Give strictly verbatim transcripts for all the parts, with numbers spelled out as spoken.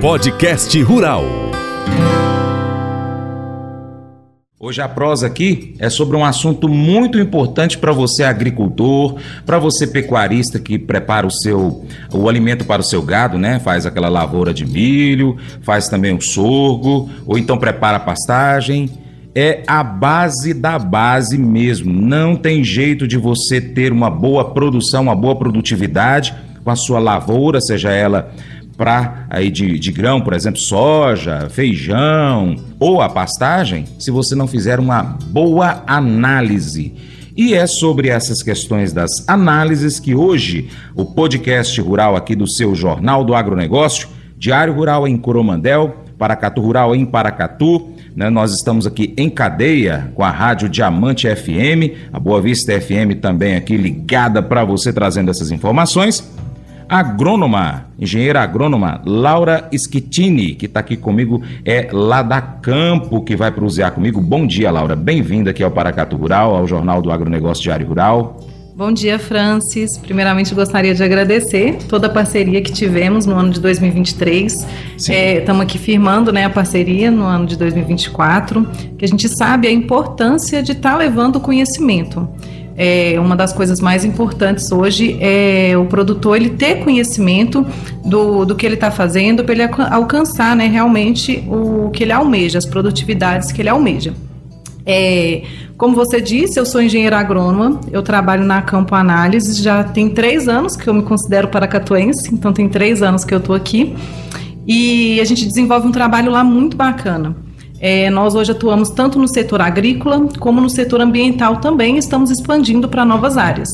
Podcast Rural. Hoje a prosa aqui é sobre um assunto muito importante para você agricultor, para você pecuarista que prepara o seu o alimento para o seu gado, né? Faz aquela lavoura de milho, faz também o sorgo, ou então prepara a pastagem. É a base da base mesmo. Não tem jeito de você ter uma boa produção, uma boa produtividade com a sua lavoura, seja ela pra, aí de, de grão, por exemplo, soja, feijão ou a pastagem, se você não fizer uma boa análise. E é sobre essas questões das análises que hoje o podcast rural aqui do seu Jornal do Agronegócio, Diário Rural em Coromandel, Paracatu Rural em Paracatu, né? Nós estamos aqui em cadeia com a Rádio Diamante F M, a Boa Vista F M também aqui ligada para você, trazendo essas informações. Agrônoma, engenheira agrônoma Laura Schittini, que está aqui comigo, é lá da Campo, que vai prosear comigo. Bom dia, Laura. Bem-vinda aqui ao Paracatu Rural, ao Jornal do Agronegócio Diário Rural. Bom dia, Francys. Primeiramente, gostaria de agradecer toda a parceria que tivemos no ano de dois mil e vinte e três. Estamos é, aqui firmando, né, a parceria no ano de dois mil e vinte e quatro, que a gente sabe a importância de estar tá levando o conhecimento. É, uma das coisas mais importantes hoje é o produtor ele ter conhecimento do, do que ele está fazendo para ele alcançar, né, realmente o que ele almeja, as produtividades que ele almeja. É, como você disse, eu sou engenheira agrônoma, eu trabalho na Campo Análises, já tem três anos que eu me considero paracatuense, então tem três anos que eu estou aqui e a gente desenvolve um trabalho lá muito bacana. É, nós hoje atuamos tanto no setor agrícola como no setor ambiental também, estamos expandindo para novas áreas.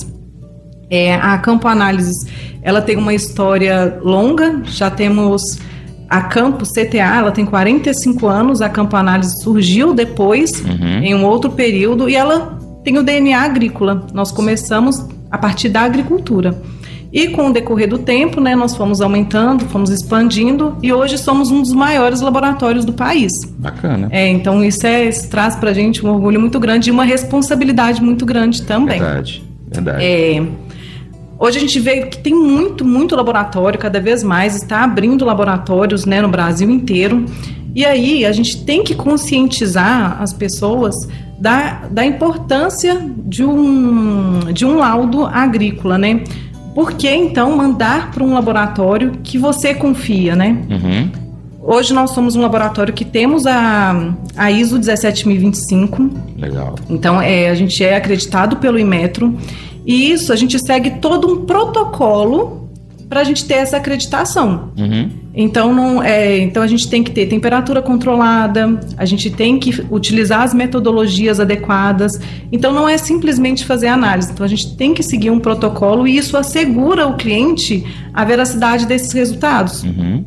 É, a Campo Análises, ela tem uma história longa, já temos a Campo C T A, ela tem quarenta e cinco anos, a Campo Análises surgiu depois, uhum. em um outro período, e ela tem o D N A agrícola, nós começamos a partir da agricultura. E com o decorrer do tempo, né, nós fomos aumentando, fomos expandindo e hoje somos um dos maiores laboratórios do país. Bacana. É, então isso, é, isso traz pra gente um orgulho muito grande e uma responsabilidade muito grande também. Verdade, verdade. É, hoje a gente vê que tem muito, muito laboratório, cada vez mais, está abrindo laboratórios, né, no Brasil inteiro. E aí a gente tem que conscientizar as pessoas da, da importância de um, de um laudo agrícola, né? Por que, então, mandar para um laboratório que você confia, né? Uhum. Hoje nós somos um laboratório que temos a, a I S O dezessete mil e vinte e cinco. Legal. Então, é, a gente é acreditado pelo Inmetro. E isso, a gente segue todo um protocolo para a gente ter essa acreditação. Uhum. Então, não, é, então, a gente tem que ter temperatura controlada, a gente tem que utilizar as metodologias adequadas. Então, não é simplesmente fazer análise. Então, a gente tem que seguir um protocolo e isso assegura ao cliente a veracidade desses resultados. Uhum.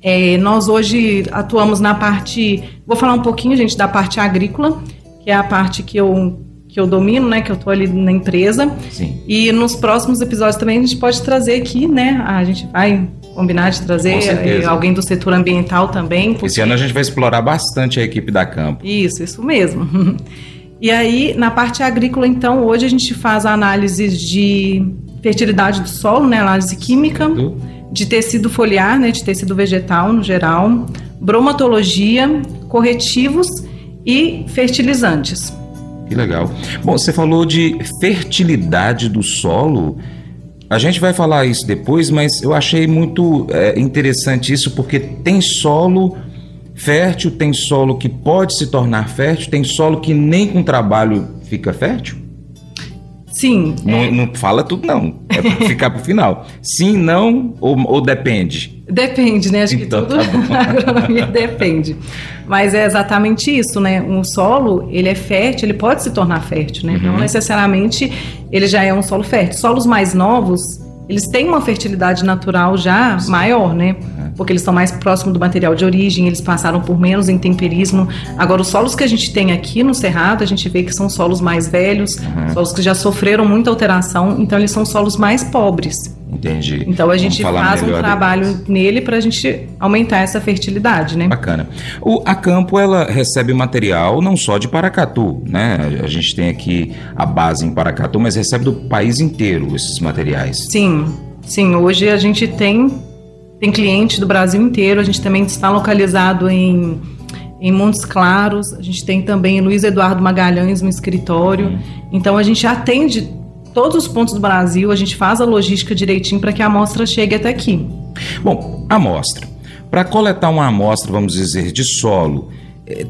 É, nós hoje atuamos na parte... Vou falar um pouquinho, gente, da parte agrícola, que é a parte que eu... que eu domino, né, que eu estou ali na empresa. Sim. E nos próximos episódios também a gente pode trazer aqui, né, a gente vai combinar de trazer alguém do setor ambiental também. Porque... Esse ano a gente vai explorar bastante a equipe da Campo. Isso, isso mesmo. E aí, na parte agrícola, então, hoje a gente faz análises de fertilidade do solo, né, análise química, do... de tecido foliar, né, de tecido vegetal no geral, bromatologia, corretivos e fertilizantes. Que legal. Bom, você falou de fertilidade do solo. A gente vai falar isso depois, mas eu achei muito é, interessante isso, porque tem solo fértil, tem solo que pode se tornar fértil, tem solo que nem com trabalho fica fértil? Sim. Não, é... não fala tudo, não. É para ficar para o final. Sim, não ou, ou depende? Depende, né? Acho então, que tudo tá bom. Na agronomia depende. Mas é exatamente isso, né? Um solo, ele é fértil, ele pode se tornar fértil, né? Uhum. Não necessariamente ele já é um solo fértil. Solos mais novos, eles têm uma fertilidade natural já Sim. maior, né? Uhum. Porque eles estão mais próximos do material de origem, eles passaram por menos intemperismo. Agora, os solos que a gente tem aqui no Cerrado, a gente vê que são solos mais velhos, uhum. solos que já sofreram muita alteração, então eles são solos mais pobres. entende? Então a gente faz um trabalho depois nele para a gente aumentar essa fertilidade, né? Bacana. O, a Campo, ela recebe material não só de Paracatu, né? A gente tem aqui a base em Paracatu, mas recebe do país inteiro esses materiais. Sim, sim. Hoje a gente tem, tem cliente do Brasil inteiro, a gente também está localizado em... em Montes Claros, a gente tem também Luiz Eduardo Magalhães no escritório. Uhum. Então a gente atende todos os pontos do Brasil, a gente faz a logística direitinho para que a amostra chegue até aqui. Bom, amostra. Para coletar uma amostra, vamos dizer, de solo,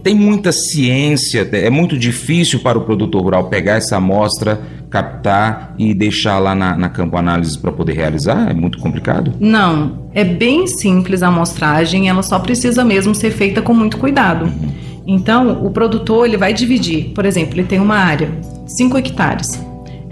tem muita ciência, é muito difícil para o produtor rural pegar essa amostra, captar e deixar lá na, na Campo Análise para poder realizar? É muito complicado? Não, é bem simples a amostragem, ela só precisa mesmo ser feita com muito cuidado. Uhum. Então, o produtor ele vai dividir, por exemplo, ele tem uma área, cinco hectares.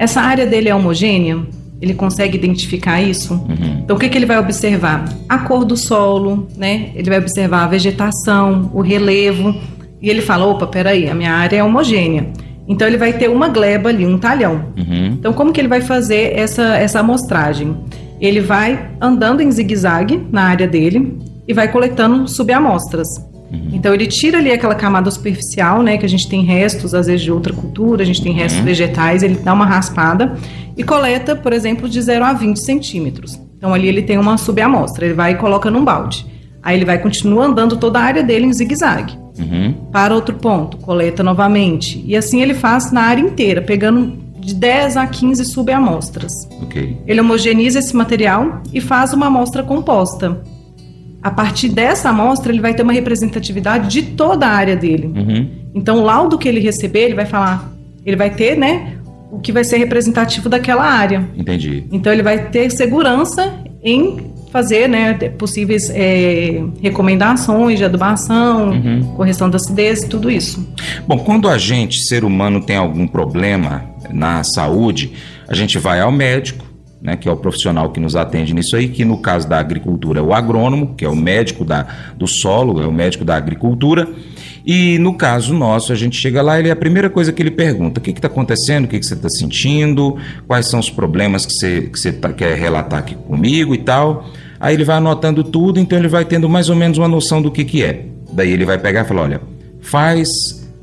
Essa área dele é homogênea? Ele consegue identificar isso? Uhum. Então, o que, que ele vai observar? A cor do solo, né? Ele vai observar a vegetação, o relevo, e ele fala, opa, peraí, a minha área é homogênea. Então, ele vai ter uma gleba ali, um talhão. Uhum. Então, como que ele vai fazer essa, essa amostragem? Ele vai andando em zigue-zague na área dele e vai coletando subamostras. Uhum. Então, ele tira ali aquela camada superficial, né, que a gente tem restos, às vezes, de outra cultura, a gente tem restos uhum. vegetais, ele dá uma raspada e coleta, por exemplo, de zero a vinte centímetros. Então, ali ele tem uma subamostra, ele vai e coloca num balde. Aí, ele vai continua andando toda a área dele em zigue-zague. Uhum. Para outro ponto, coleta novamente. E assim ele faz na área inteira, pegando de dez a quinze subamostras. Okay. Ele homogeneiza esse material e faz uma amostra composta. A partir dessa amostra, ele vai ter uma representatividade de toda a área dele. Uhum. Então, o laudo que ele receber, ele vai falar, ele vai ter, né, o que vai ser representativo daquela área. Entendi. Então, ele vai ter segurança em fazer, né, possíveis é, recomendações de adubação, uhum. correção da acidez, tudo isso. Bom, quando a gente, ser humano, tem algum problema na saúde, a gente vai ao médico, né, que é o profissional que nos atende nisso aí, que no caso da agricultura é o agrônomo, que é o médico da, do solo, é o médico da agricultura, e no caso nosso, a gente chega lá, ele, a primeira coisa que ele pergunta, o que está acontecendo, o que, que você está sentindo, quais são os problemas que você, que você tá, quer relatar aqui comigo e tal, aí ele vai anotando tudo, então ele vai tendo mais ou menos uma noção do que, que é, daí ele vai pegar e falar, olha, faz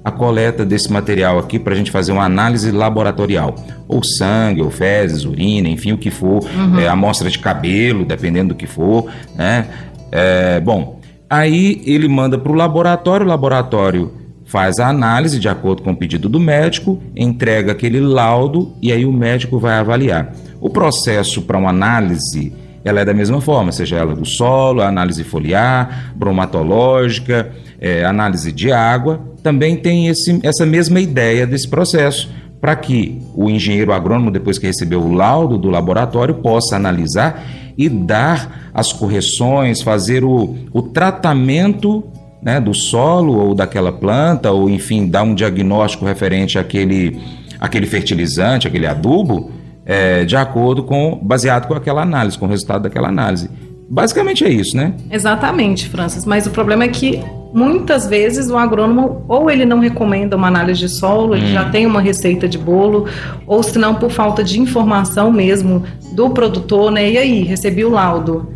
a coleta desse material aqui para a gente fazer uma análise laboratorial, ou sangue, ou fezes, urina, enfim, o que for, uhum. é, amostra de cabelo, dependendo do que for, né? É, bom, aí ele manda para o laboratório, o laboratório faz a análise de acordo com o pedido do médico, entrega aquele laudo e aí o médico vai avaliar. O processo para uma análise, ela é da mesma forma, seja ela do solo, a análise foliar, bromatológica, é, análise de água... também tem esse, essa mesma ideia desse processo, para que o engenheiro agrônomo, depois que recebeu o laudo do laboratório, possa analisar e dar as correções, fazer o, o tratamento, né, do solo ou daquela planta, ou enfim, dar um diagnóstico referente àquele, àquele fertilizante, àquele adubo, é, de acordo com, baseado com aquela análise, com o resultado daquela análise. Basicamente é isso, né? Exatamente, Francis, mas o problema é que muitas vezes o agrônomo ou ele não recomenda uma análise de solo, ele hum. já tem uma receita de bolo, ou se não por falta de informação mesmo do produtor, né? E aí, recebi o laudo.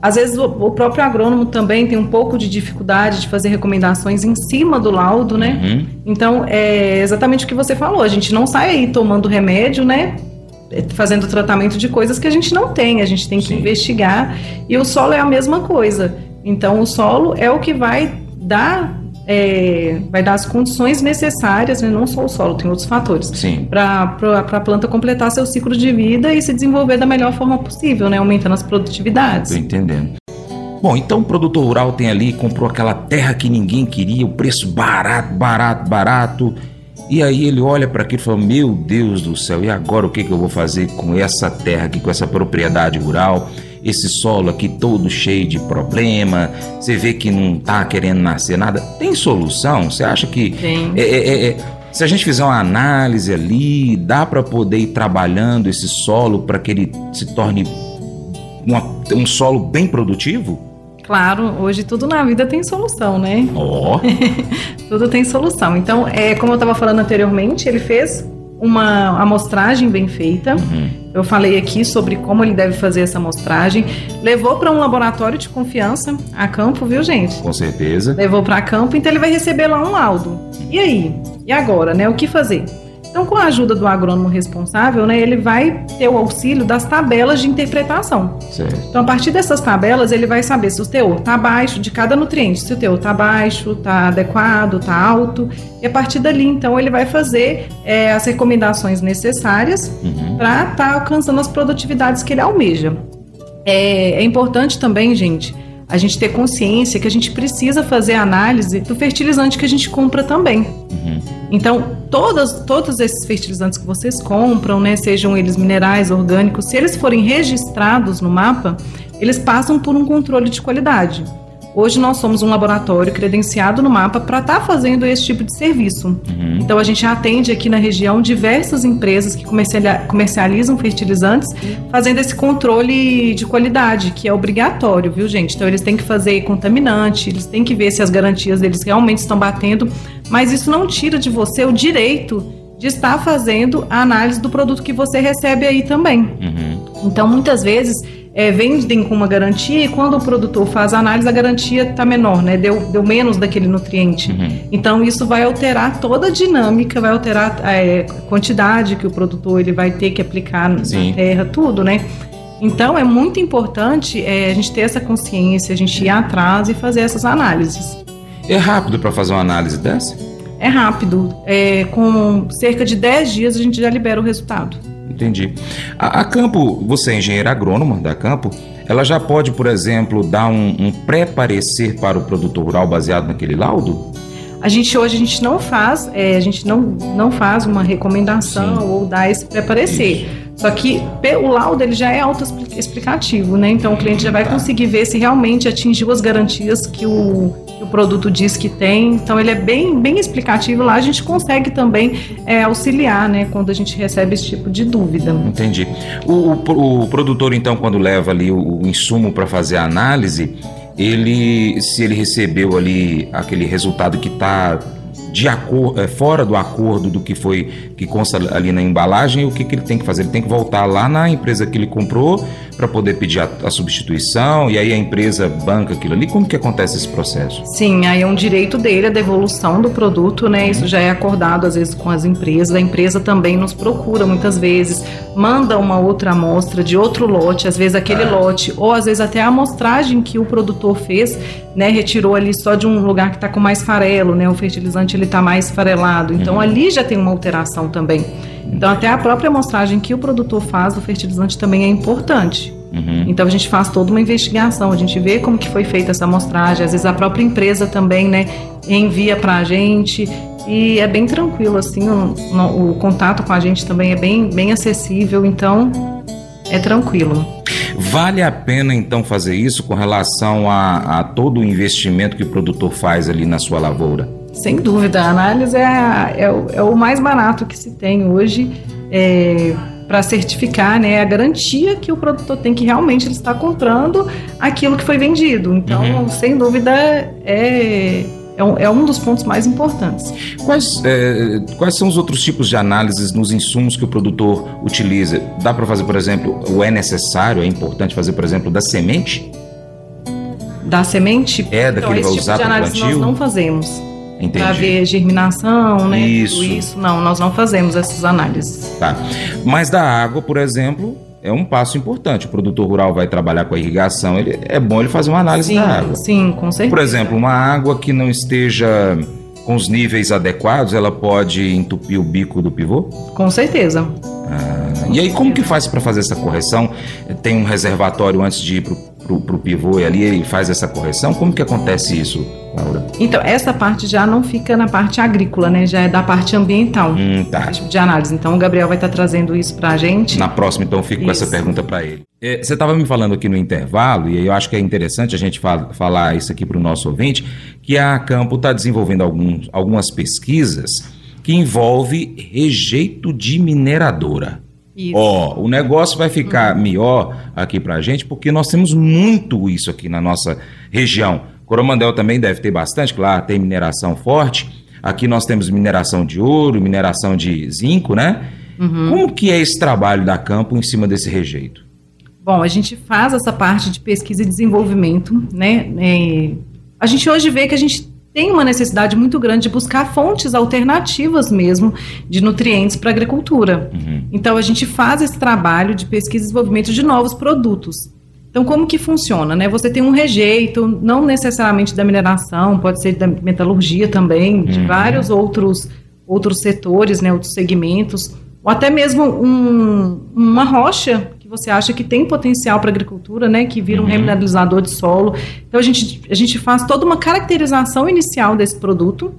Às vezes o, o próprio agrônomo também tem um pouco de dificuldade de fazer recomendações em cima do laudo, né? Hum. Então, é exatamente o que você falou, a gente não sai aí tomando remédio, né? Fazendo tratamento de coisas que a gente não tem, a gente tem que Sim. investigar, e o solo é a mesma coisa. Então o solo é o que vai dar, é, vai dar as condições necessárias, né? Não só o solo, tem outros fatores, para a planta completar seu ciclo de vida e se desenvolver da melhor forma possível, né? Aumentando as produtividades. Estou entendendo. Bom, então o produtor rural tem ali, comprou aquela terra que ninguém queria, o preço barato, barato, barato. E aí ele olha para aquilo e fala, meu Deus do céu, e agora o que, que eu vou fazer com essa terra aqui, com essa propriedade rural, esse solo aqui todo cheio de problema, você vê que não tá querendo nascer nada. Tem solução? Você acha que... É, é, é, se a gente fizer uma análise ali, dá para poder ir trabalhando esse solo para que ele se torne uma, um solo bem produtivo? Claro, hoje tudo na vida tem solução, né? Ó! Oh. Tudo tem solução. Então, é, como eu estava falando anteriormente, ele fez uma amostragem bem feita. Uhum. Eu falei aqui sobre como ele deve fazer essa amostragem. Levou para um laboratório de confiança, a Campo, viu, gente? Com certeza. Levou para Campo, então ele vai receber lá um laudo. E aí? E agora, né? O que fazer? Então, com a ajuda do agrônomo responsável, né, ele vai ter o auxílio das tabelas de interpretação. Certo. Então, a partir dessas tabelas, ele vai saber se o teor está baixo de cada nutriente, se o teor está baixo, está adequado, está alto. E a partir dali, então, ele vai fazer é, as recomendações necessárias uhum. para estar tá alcançando as produtividades que ele almeja. É, é importante também, gente, a gente ter consciência que a gente precisa fazer a análise do fertilizante que a gente compra também. Uhum. Então, todas, todos esses fertilizantes que vocês compram, né, sejam eles minerais, orgânicos, se eles forem registrados no MAPA, eles passam por um controle de qualidade. Hoje nós somos um laboratório credenciado no MAPA para estar tá fazendo esse tipo de serviço. Uhum. Então, a gente atende aqui na região diversas empresas que comercializam fertilizantes, fazendo esse controle de qualidade, que é obrigatório, viu, gente? Então, eles têm que fazer contaminante, eles têm que ver se as garantias deles realmente estão batendo. Mas isso não tira de você o direito de estar fazendo a análise do produto que você recebe aí também. Uhum. Então, muitas vezes, é, vendem com uma garantia e quando o produtor faz a análise, a garantia está menor, né? Deu, deu menos daquele nutriente. Uhum. Então, isso vai alterar toda a dinâmica, vai alterar é, a quantidade que o produtor ele vai ter que aplicar Sim. na terra, tudo, né? Então, é muito importante é, a gente ter essa consciência, a gente ir atrás e fazer essas análises. É rápido para fazer uma análise dessa? É rápido. É, com cerca de dez dias a gente já libera o resultado. Entendi. A, a Campo, você é engenheira agrônoma da Campo, ela já pode, por exemplo, dar um, um pré-parecer para o produtor rural baseado naquele laudo? A gente hoje a gente não faz, é, a gente não, não faz uma recomendação Sim. ou dá esse pré-parecer. Isso. Só que o laudo ele já é autoexplicativo, né? Então o cliente já vai conseguir ver se realmente atingiu as garantias que o, que o produto diz que tem. Então ele é bem, bem explicativo. Lá a gente consegue também é, auxiliar, né? Quando a gente recebe esse tipo de dúvida. Entendi. O, o, o produtor então quando leva ali o, o insumo para fazer a análise, ele se ele recebeu ali aquele resultado que está de acordo, fora do acordo do que foi que consta ali na embalagem, o que, que ele tem que fazer? Ele tem que voltar lá na empresa que ele comprou para poder pedir a, a substituição e aí a empresa banca aquilo ali. Como que acontece esse processo? Sim, aí é um direito dele, a devolução do produto, né? Isso já é acordado às vezes com as empresas. A empresa também nos procura muitas vezes, manda uma outra amostra de outro lote, às vezes aquele ah. lote, ou às vezes até a amostragem que o produtor fez, né? Retirou ali só de um lugar que está com mais farelo, né? O fertilizante ele está mais farelado, então uhum. ali já tem uma alteração também. Então até a própria amostragem que o produtor faz do fertilizante também é importante. Uhum. Então a gente faz toda uma investigação, a gente vê como que foi feita essa amostragem, às vezes a própria empresa também, né, envia para a gente e é bem tranquilo assim, o, no, o contato com a gente também é bem, bem acessível, então é tranquilo. Vale a pena, então, fazer isso com relação a, a todo o investimento que o produtor faz ali na sua lavoura? Sem dúvida. A análise é, a, é, o, é o mais barato que se tem hoje é, para certificar, né, a garantia que o produtor tem que realmente ele está comprando aquilo que foi vendido. Então, uhum. sem dúvida, é... É um, é um dos pontos mais importantes. Quais, é, quais são os outros tipos de análises nos insumos que o produtor utiliza? Dá para fazer, por exemplo, ou é necessário, é importante fazer, por exemplo, da semente? Da semente? É, daquele então, vai usar para plantio? Esse tipo de análise nós não fazemos. Entendi. Para ver germinação, né? Isso. Tudo isso. Não, nós não fazemos essas análises. Tá. Mas da água, por exemplo... É um passo importante. O produtor rural vai trabalhar com a irrigação. Ele, é bom ele fazer uma análise sim, da água. Sim, com certeza. Por exemplo, uma água que não esteja com os níveis adequados, ela pode entupir o bico do pivô? Com certeza. Ah, com e aí, certeza. Como que faz para fazer essa correção? Tem um reservatório antes de ir para o pivô e ali ele faz essa correção? Como que acontece isso, Laura? Então, essa parte já não fica na parte agrícola, né? Já é da parte ambiental. Hum, tá. Tipo de análise. Então, o Gabriel vai estar trazendo isso pra gente. Na próxima, então, eu fico isso. com essa pergunta para ele. É, você estava me falando aqui no intervalo, e eu acho que é interessante a gente fala, falar isso aqui para o nosso ouvinte, que a Campo está desenvolvendo alguns, algumas pesquisas que envolvem rejeito de mineradora. Ó, oh, o negócio vai ficar uhum. melhor aqui pra gente, porque nós temos muito isso aqui na nossa região. Coromandel também deve ter bastante, claro, tem mineração forte. Aqui nós temos mineração de ouro, mineração de zinco, né? Uhum. Como que é esse trabalho da Campo em cima desse rejeito? Bom, a gente faz essa parte de pesquisa e desenvolvimento, né? É, a gente hoje vê que a gente tem uma necessidade muito grande de buscar fontes alternativas mesmo de nutrientes para a agricultura. Uhum. Então, a gente faz esse trabalho de pesquisa e desenvolvimento de novos produtos. Então, como que funciona, né? Você tem um rejeito, não necessariamente da mineração, pode ser da metalurgia também, de uhum. vários outros, outros setores, né? Outros segmentos, ou até mesmo um, uma rocha que você acha que tem potencial para a agricultura, né, que vira um uhum. remineralizador de solo. Então, a gente, a gente faz toda uma caracterização inicial desse produto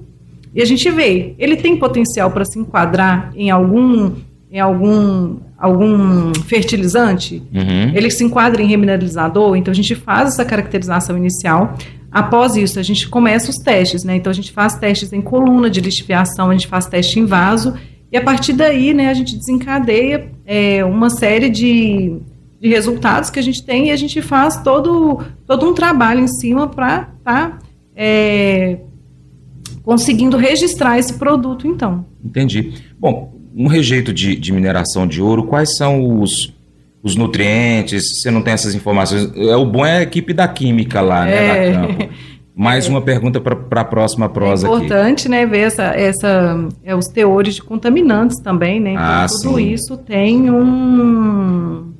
e a gente vê, ele tem potencial para se enquadrar em algum, em algum, algum fertilizante? Uhum. Ele se enquadra em remineralizador? Então, a gente faz essa caracterização inicial. Após isso, a gente começa os testes, né? Então, a gente faz testes em coluna de lixiviação, a gente faz teste em vaso. E a partir daí, né, a gente desencadeia é, uma série de, de resultados que a gente tem e a gente faz todo, todo um trabalho em cima para tá, é, conseguindo registrar esse produto, então. Entendi. Bom, um rejeito de, de mineração de ouro, quais são os, os nutrientes? Você não tem essas informações. É, o bom é a equipe da química lá, né, é. Na Campo. Mais uma pergunta para a próxima prosa aqui. É importante, aqui, né, ver essa, essa, é, os teores de contaminantes também, né? Então, ah, tudo sim. Isso tem um...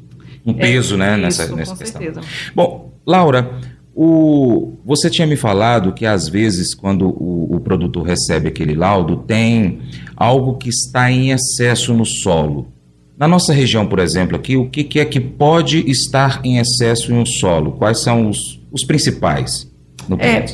Um peso, é, né, isso, nessa, nessa com questão. Certeza. Bom, Laura, o, você tinha me falado que às vezes quando o, o produtor recebe aquele laudo, tem algo que está em excesso no solo. Na nossa região, por exemplo, aqui, o que, que é que pode estar em excesso em um solo? Quais são os, os principais? É,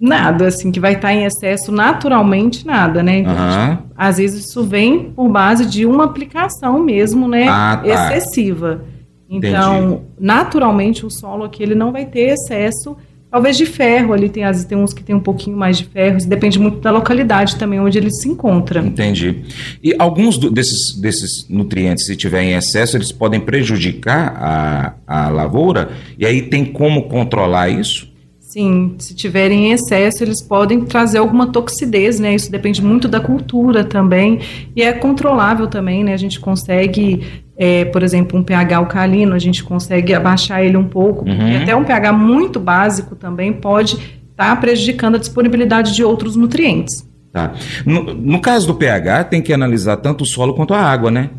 nada, assim, que vai estar em excesso naturalmente, nada, né? Uhum. Às vezes isso vem por base de uma aplicação mesmo, né? Ah, tá. Excessiva. Então, entendi. Naturalmente, o solo aqui, ele não vai ter excesso, talvez de ferro, ali tem, às vezes tem uns que tem um pouquinho mais de ferro, isso depende muito da localidade também, onde ele se encontra. Entendi. E alguns do, desses, desses nutrientes, se tiver em excesso, eles podem prejudicar a, a lavoura? E aí tem como controlar isso? Sim, se tiverem em excesso, eles podem trazer alguma toxidez, né? Isso depende muito da cultura também. E é controlável também, né? A gente consegue, é, por exemplo, um pH alcalino, a gente consegue abaixar ele um pouco. Uhum. Porque até um pH muito básico também pode estar prejudicando a disponibilidade de outros nutrientes. Tá. No, no caso do pH, tem que analisar tanto o solo quanto a água, né?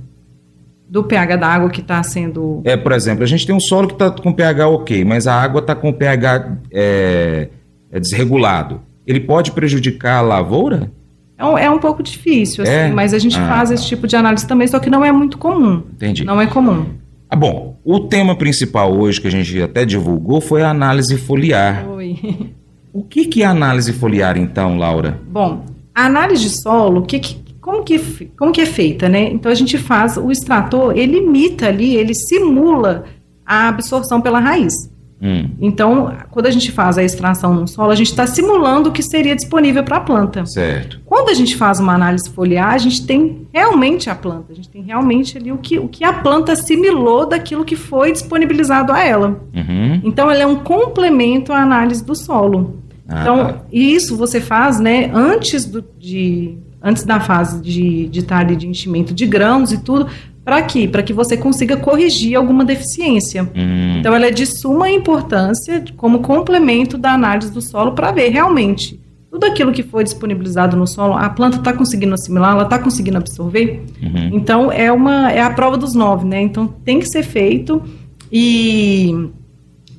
Do pH da água que está sendo... É, por exemplo, a gente tem um solo que está com pH ok, mas a água está com pH é, é desregulado. Ele pode prejudicar a lavoura? É um, é um pouco difícil, é? Assim, mas a gente ah, faz tá. esse tipo de análise também, só que não é muito comum. Entendi. Não é comum. Ah, bom, o tema principal hoje, que a gente até divulgou, foi a análise foliar. Oi. O que, que é a análise foliar, então, Laura? Bom, a análise de solo, o que... que Como que, como que é feita, né? Então, a gente faz, o extrator, ele imita ali, ele simula a absorção pela raiz. Hum. Então, quando a gente faz a extração no solo, a gente está simulando o que seria disponível para a planta. Certo. Quando a gente faz uma análise foliar, a gente tem realmente a planta, a gente tem realmente ali o que, o que a planta assimilou daquilo que foi disponibilizado a ela. Uhum. Então, ela é um complemento à análise do solo. Ah. Então, isso você faz, né, antes do, de... antes da fase de, de tarde de enchimento de grãos e tudo, para quê? Para que você consiga corrigir alguma deficiência. Hum. Então, ela é de suma importância como complemento da análise do solo para ver realmente tudo aquilo que foi disponibilizado no solo, a planta está conseguindo assimilar, ela está conseguindo absorver. Uhum. Então, é, uma, é a prova dos nove, né? Então, tem que ser feito e...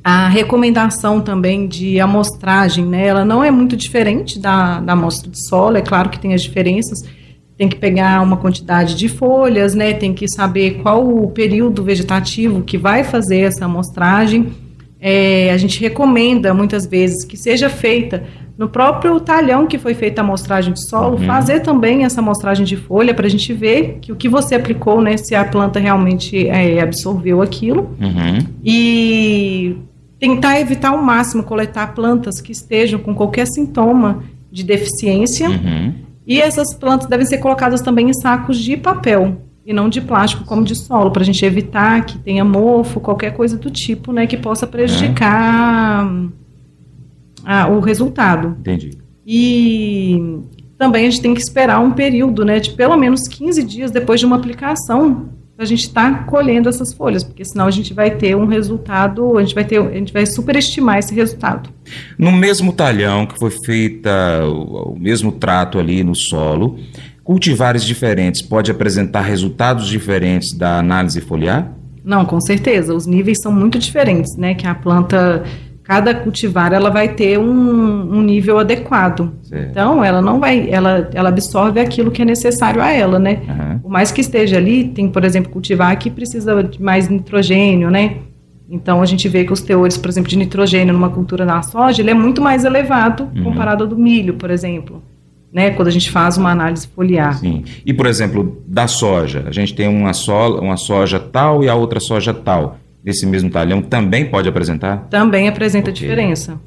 A recomendação também de amostragem, né, ela não é muito diferente da, da amostra de solo, é claro que tem as diferenças, tem que pegar uma quantidade de folhas, né, tem que saber qual o período vegetativo que vai fazer essa amostragem. É, a gente recomenda muitas vezes que seja feita no próprio talhão que foi feita a amostragem de solo, uhum. fazer também essa amostragem de folha para a gente ver que o que você aplicou, né, se a planta realmente é, absorveu aquilo. Uhum. E... tentar evitar ao máximo coletar plantas que estejam com qualquer sintoma de deficiência. Uhum. E essas plantas devem ser colocadas também em sacos de papel e não de plástico como de solo, para a gente evitar que tenha mofo, qualquer coisa do tipo, né, que possa prejudicar uhum. a, a, o resultado. Entendi. E também a gente tem que esperar um período, né, de pelo menos quinze dias depois de uma aplicação, para a gente estar colhendo essas folhas, porque senão a gente vai ter um resultado, a gente vai ter, a gente vai superestimar esse resultado. No mesmo talhão que foi feita o, o mesmo trato ali no solo, cultivares diferentes pode apresentar resultados diferentes da análise foliar? Não, com certeza. Os níveis são muito diferentes, né? Que a planta, cada cultivar, ela vai ter um, um nível adequado. Certo. Então, ela não vai, ela, ela absorve aquilo que é necessário a ela, né? Uhum. Por mais que esteja ali, tem, por exemplo, cultivar que precisa de mais nitrogênio, né? Então, a gente vê que os teores, por exemplo, de nitrogênio numa cultura da soja, ele é muito mais elevado uhum. comparado ao do milho, por exemplo. Né, quando a gente faz uma análise foliar. Sim. E, por exemplo, da soja, a gente tem uma, so, uma soja tal e a outra soja tal. Esse mesmo talhão também pode apresentar? Também apresenta okay. diferença.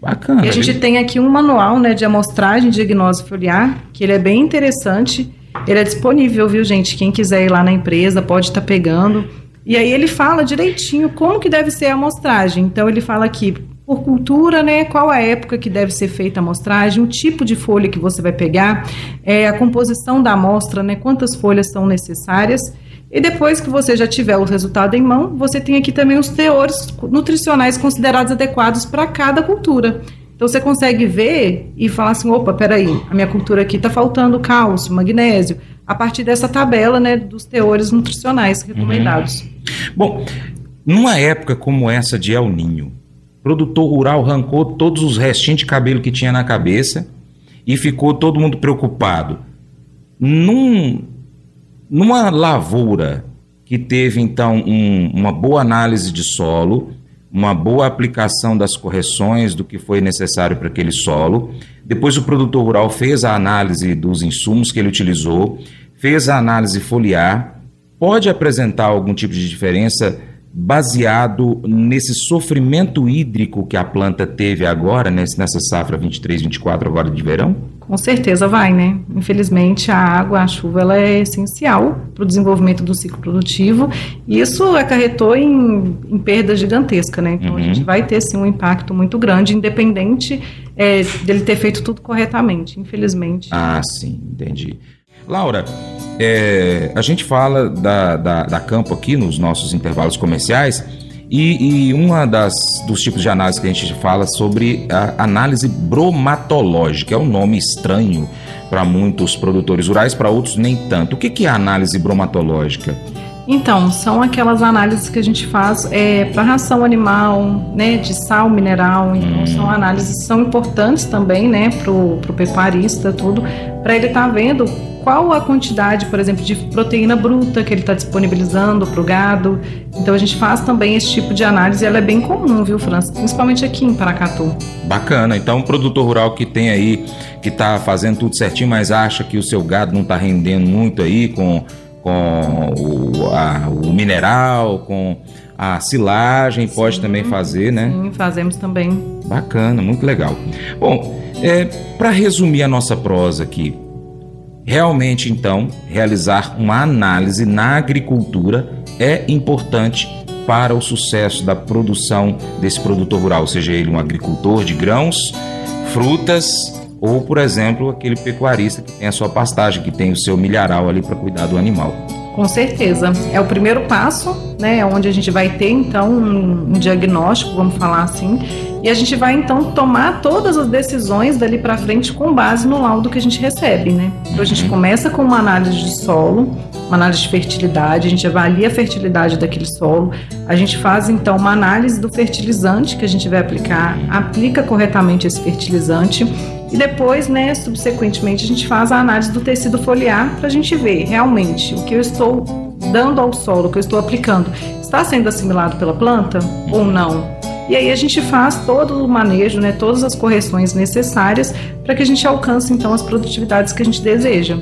Bacana. E a gente viu? Tem aqui um manual, né, de amostragem de diagnóstico foliar, que ele é bem interessante. Ele é disponível, viu, gente? Quem quiser ir lá na empresa pode estar tá pegando. E aí ele fala direitinho como que deve ser a amostragem. Então, ele fala aqui... por cultura, né? Qual a época que deve ser feita a amostragem, o tipo de folha que você vai pegar, é, a composição da amostra, né? Quantas folhas são necessárias. E depois que você já tiver o resultado em mão, você tem aqui também os teores nutricionais considerados adequados para cada cultura. Então você consegue ver e falar assim, opa, peraí, a minha cultura aqui está faltando cálcio, magnésio, a partir dessa tabela, né, dos teores nutricionais recomendados. Uhum. Bom, numa época como essa de El Niño, produtor rural arrancou todos os restinhos de cabelo que tinha na cabeça e ficou todo mundo preocupado. Num, numa lavoura que teve, então, um, uma boa análise de solo, uma boa aplicação das correções do que foi necessário para aquele solo, depois o produtor rural fez a análise dos insumos que ele utilizou, fez a análise foliar, pode apresentar algum tipo de diferença baseado nesse sofrimento hídrico que a planta teve agora, nesse, nessa safra vinte e três, vinte e quatro, agora de verão? Com certeza vai, né? Infelizmente, a água, a chuva, ela é essencial para o desenvolvimento do ciclo produtivo, e isso acarretou em, em perda gigantesca, né? Então, uhum. a gente vai ter, sim, um impacto muito grande, independente é, dele ter feito tudo corretamente, infelizmente. Ah, sim, entendi. Laura, é, a gente fala da, da, da Campo aqui nos nossos intervalos comerciais e, e uma das dos tipos de análise que a gente fala sobre a análise bromatológica, é um nome estranho para muitos produtores rurais, para outros nem tanto. O que, que é a análise bromatológica? Então, são aquelas análises que a gente faz é, para ração animal, né, de sal mineral. Então, são análises são importantes também, né, para o pecuarista, tudo, para ele estar tá vendo qual a quantidade, por exemplo, de proteína bruta que ele está disponibilizando para o gado. Então, a gente faz também esse tipo de análise, ela é bem comum, viu, França? Principalmente aqui em Paracatu. Bacana. Então, o produtor rural que tem aí, que está fazendo tudo certinho, mas acha que o seu gado não está rendendo muito aí com... com o, a, o mineral, com a silagem, sim, pode também fazer, né? Sim, fazemos também. Bacana, muito legal. Bom, é, para resumir a nossa prosa aqui, realmente, então, realizar uma análise na agricultura é importante para o sucesso da produção desse produtor rural, seja ele um agricultor de grãos, frutas... ou, por exemplo, aquele pecuarista que tem a sua pastagem, que tem o seu milharal ali para cuidar do animal. Com certeza. É o primeiro passo, né, onde a gente vai ter, então, um diagnóstico, vamos falar assim, e a gente vai, então, tomar todas as decisões dali para frente com base no laudo que a gente recebe, né? Então, a gente começa com uma análise de solo, uma análise de fertilidade, a gente avalia a fertilidade daquele solo, a gente faz, então, uma análise do fertilizante que a gente vai aplicar, aplica corretamente esse fertilizante, e depois, né, subsequentemente, a gente faz a análise do tecido foliar para a gente ver realmente o que eu estou dando ao solo, o que eu estou aplicando, está sendo assimilado pela planta ou não? E aí a gente faz todo o manejo, né, todas as correções necessárias para que a gente alcance, então, as produtividades que a gente deseja.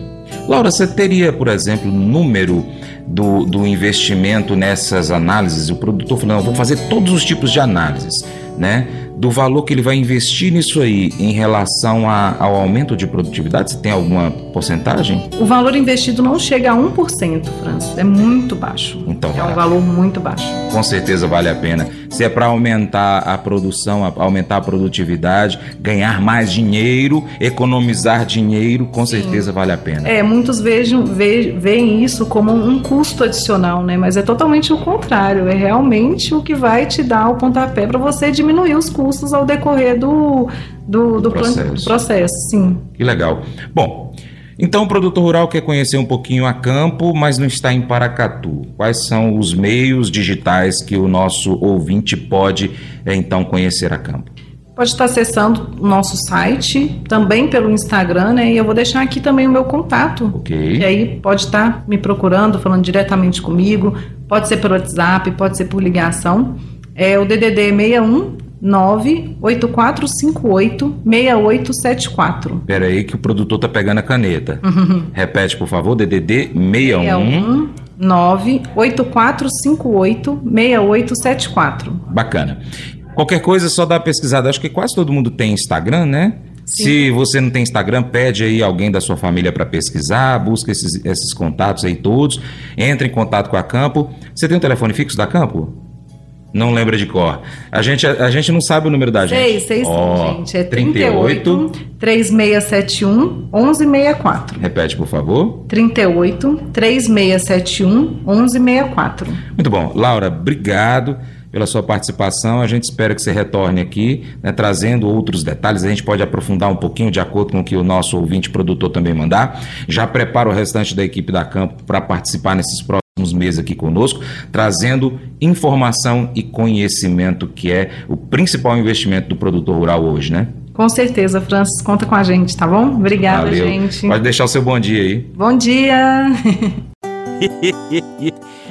Laura, você teria, por exemplo, o número do, do investimento nessas análises? O produtor falou, não, eu vou fazer todos os tipos de análises, né? Do valor que ele vai investir nisso aí em relação a, ao aumento de produtividade? Você tem alguma porcentagem? O valor investido não chega a um por cento, Francis. É muito baixo. Então, é um valor muito baixo. Com certeza vale a pena. se é para aumentar a produção, aumentar a produtividade, ganhar mais dinheiro, economizar dinheiro, com Sim. certeza vale a pena. É, muitos vejam, ve, veem isso como um custo adicional, né? Mas é totalmente o contrário, é realmente o que vai te dar o pontapé para você diminuir os custos ao decorrer do, do, do processo. Plan, do processo, sim. Que legal. Bom, então o produtor rural quer conhecer um pouquinho a campo, mas não está em Paracatu. Quais são os meios digitais que o nosso ouvinte pode, então, conhecer a campo? Pode estar acessando o nosso site, também pelo Instagram, né? E eu vou deixar aqui também o meu contato. Ok. E aí pode estar me procurando, falando diretamente comigo, pode ser pelo WhatsApp, pode ser por ligação. É o D D D seis um nove oito quatro cinco oito seis oito sete quatro. Espera aí que o produtor tá pegando a caneta. Uhum. Repete, por favor, D D D seis um nove oito quatro cinco oito seis oito sete quatro. Bacana. Qualquer coisa, só dá uma pesquisada. Acho que quase todo mundo tem Instagram, né? Sim. Se você não tem Instagram, pede aí alguém da sua família para pesquisar, busca esses, esses contatos aí todos, entra em contato com a Campo. Você tem o um telefone fixo da Campo? Não lembra de cor. A gente, a, a gente não sabe o número da gente. Sei, sei sim, oh, gente. É trinta e oito, três seis sete um, onze sessenta e quatro. Repete, por favor. trinta e oito, três seis sete um, onze sessenta e quatro. Muito bom. Laura, obrigado pela sua participação. A gente espera que você retorne aqui, né, trazendo outros detalhes. A gente pode aprofundar um pouquinho de acordo com o que o nosso ouvinte produtor também mandar. Já prepara o restante da equipe da Campo para participar nesses próximos meses aqui conosco, trazendo informação e conhecimento, que é o principal investimento do produtor rural hoje, né? Com certeza, Francis, conta com a gente, tá bom? Obrigada, Valeu. Gente. Pode deixar o seu bom dia aí. Bom dia!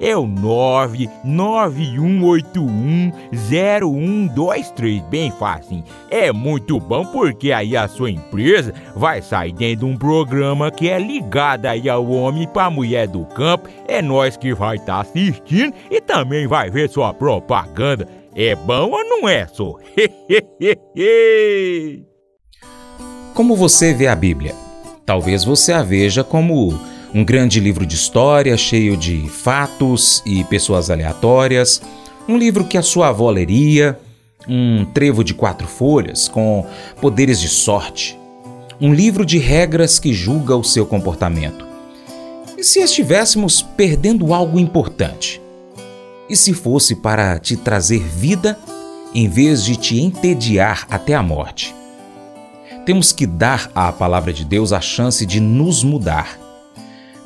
é o nove nove um oito um zero um dois três, bem facinho. É muito bom porque aí a sua empresa vai sair dentro de um programa que é ligado aí ao homem para mulher do campo. É nós que vai estar tá assistindo e também vai ver sua propaganda. É bom ou não é, só? Como você vê a Bíblia? Talvez você a veja como um grande livro de história cheio de fatos e pessoas aleatórias, um livro que a sua avó leria, um trevo de quatro folhas com poderes de sorte, um livro de regras que julga o seu comportamento. E se estivéssemos perdendo algo importante? E se fosse para te trazer vida em vez de te entediar até a morte? Temos que dar à palavra de Deus a chance de nos mudar.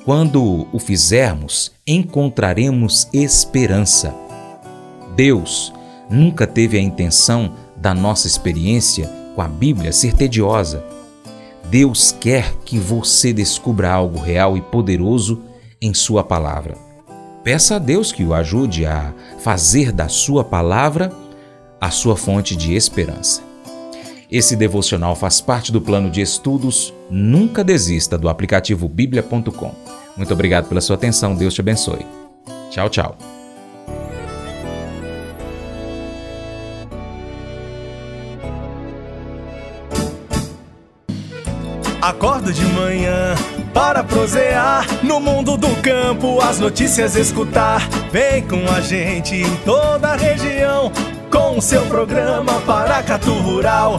Quando o fizermos, encontraremos esperança. Deus nunca teve a intenção da nossa experiência com a Bíblia ser tediosa. Deus quer que você descubra algo real e poderoso em sua palavra. Peça a Deus que o ajude a fazer da sua palavra a sua fonte de esperança. Esse devocional faz parte do plano de estudos Nunca Desista, do aplicativo bíblia ponto com. Muito obrigado pela sua atenção. Deus te abençoe. Tchau, tchau. Acordo de manhã para prosear, no mundo do campo as notícias escutar. Vem com a gente em toda a região, com o seu programa Paracatu Rural.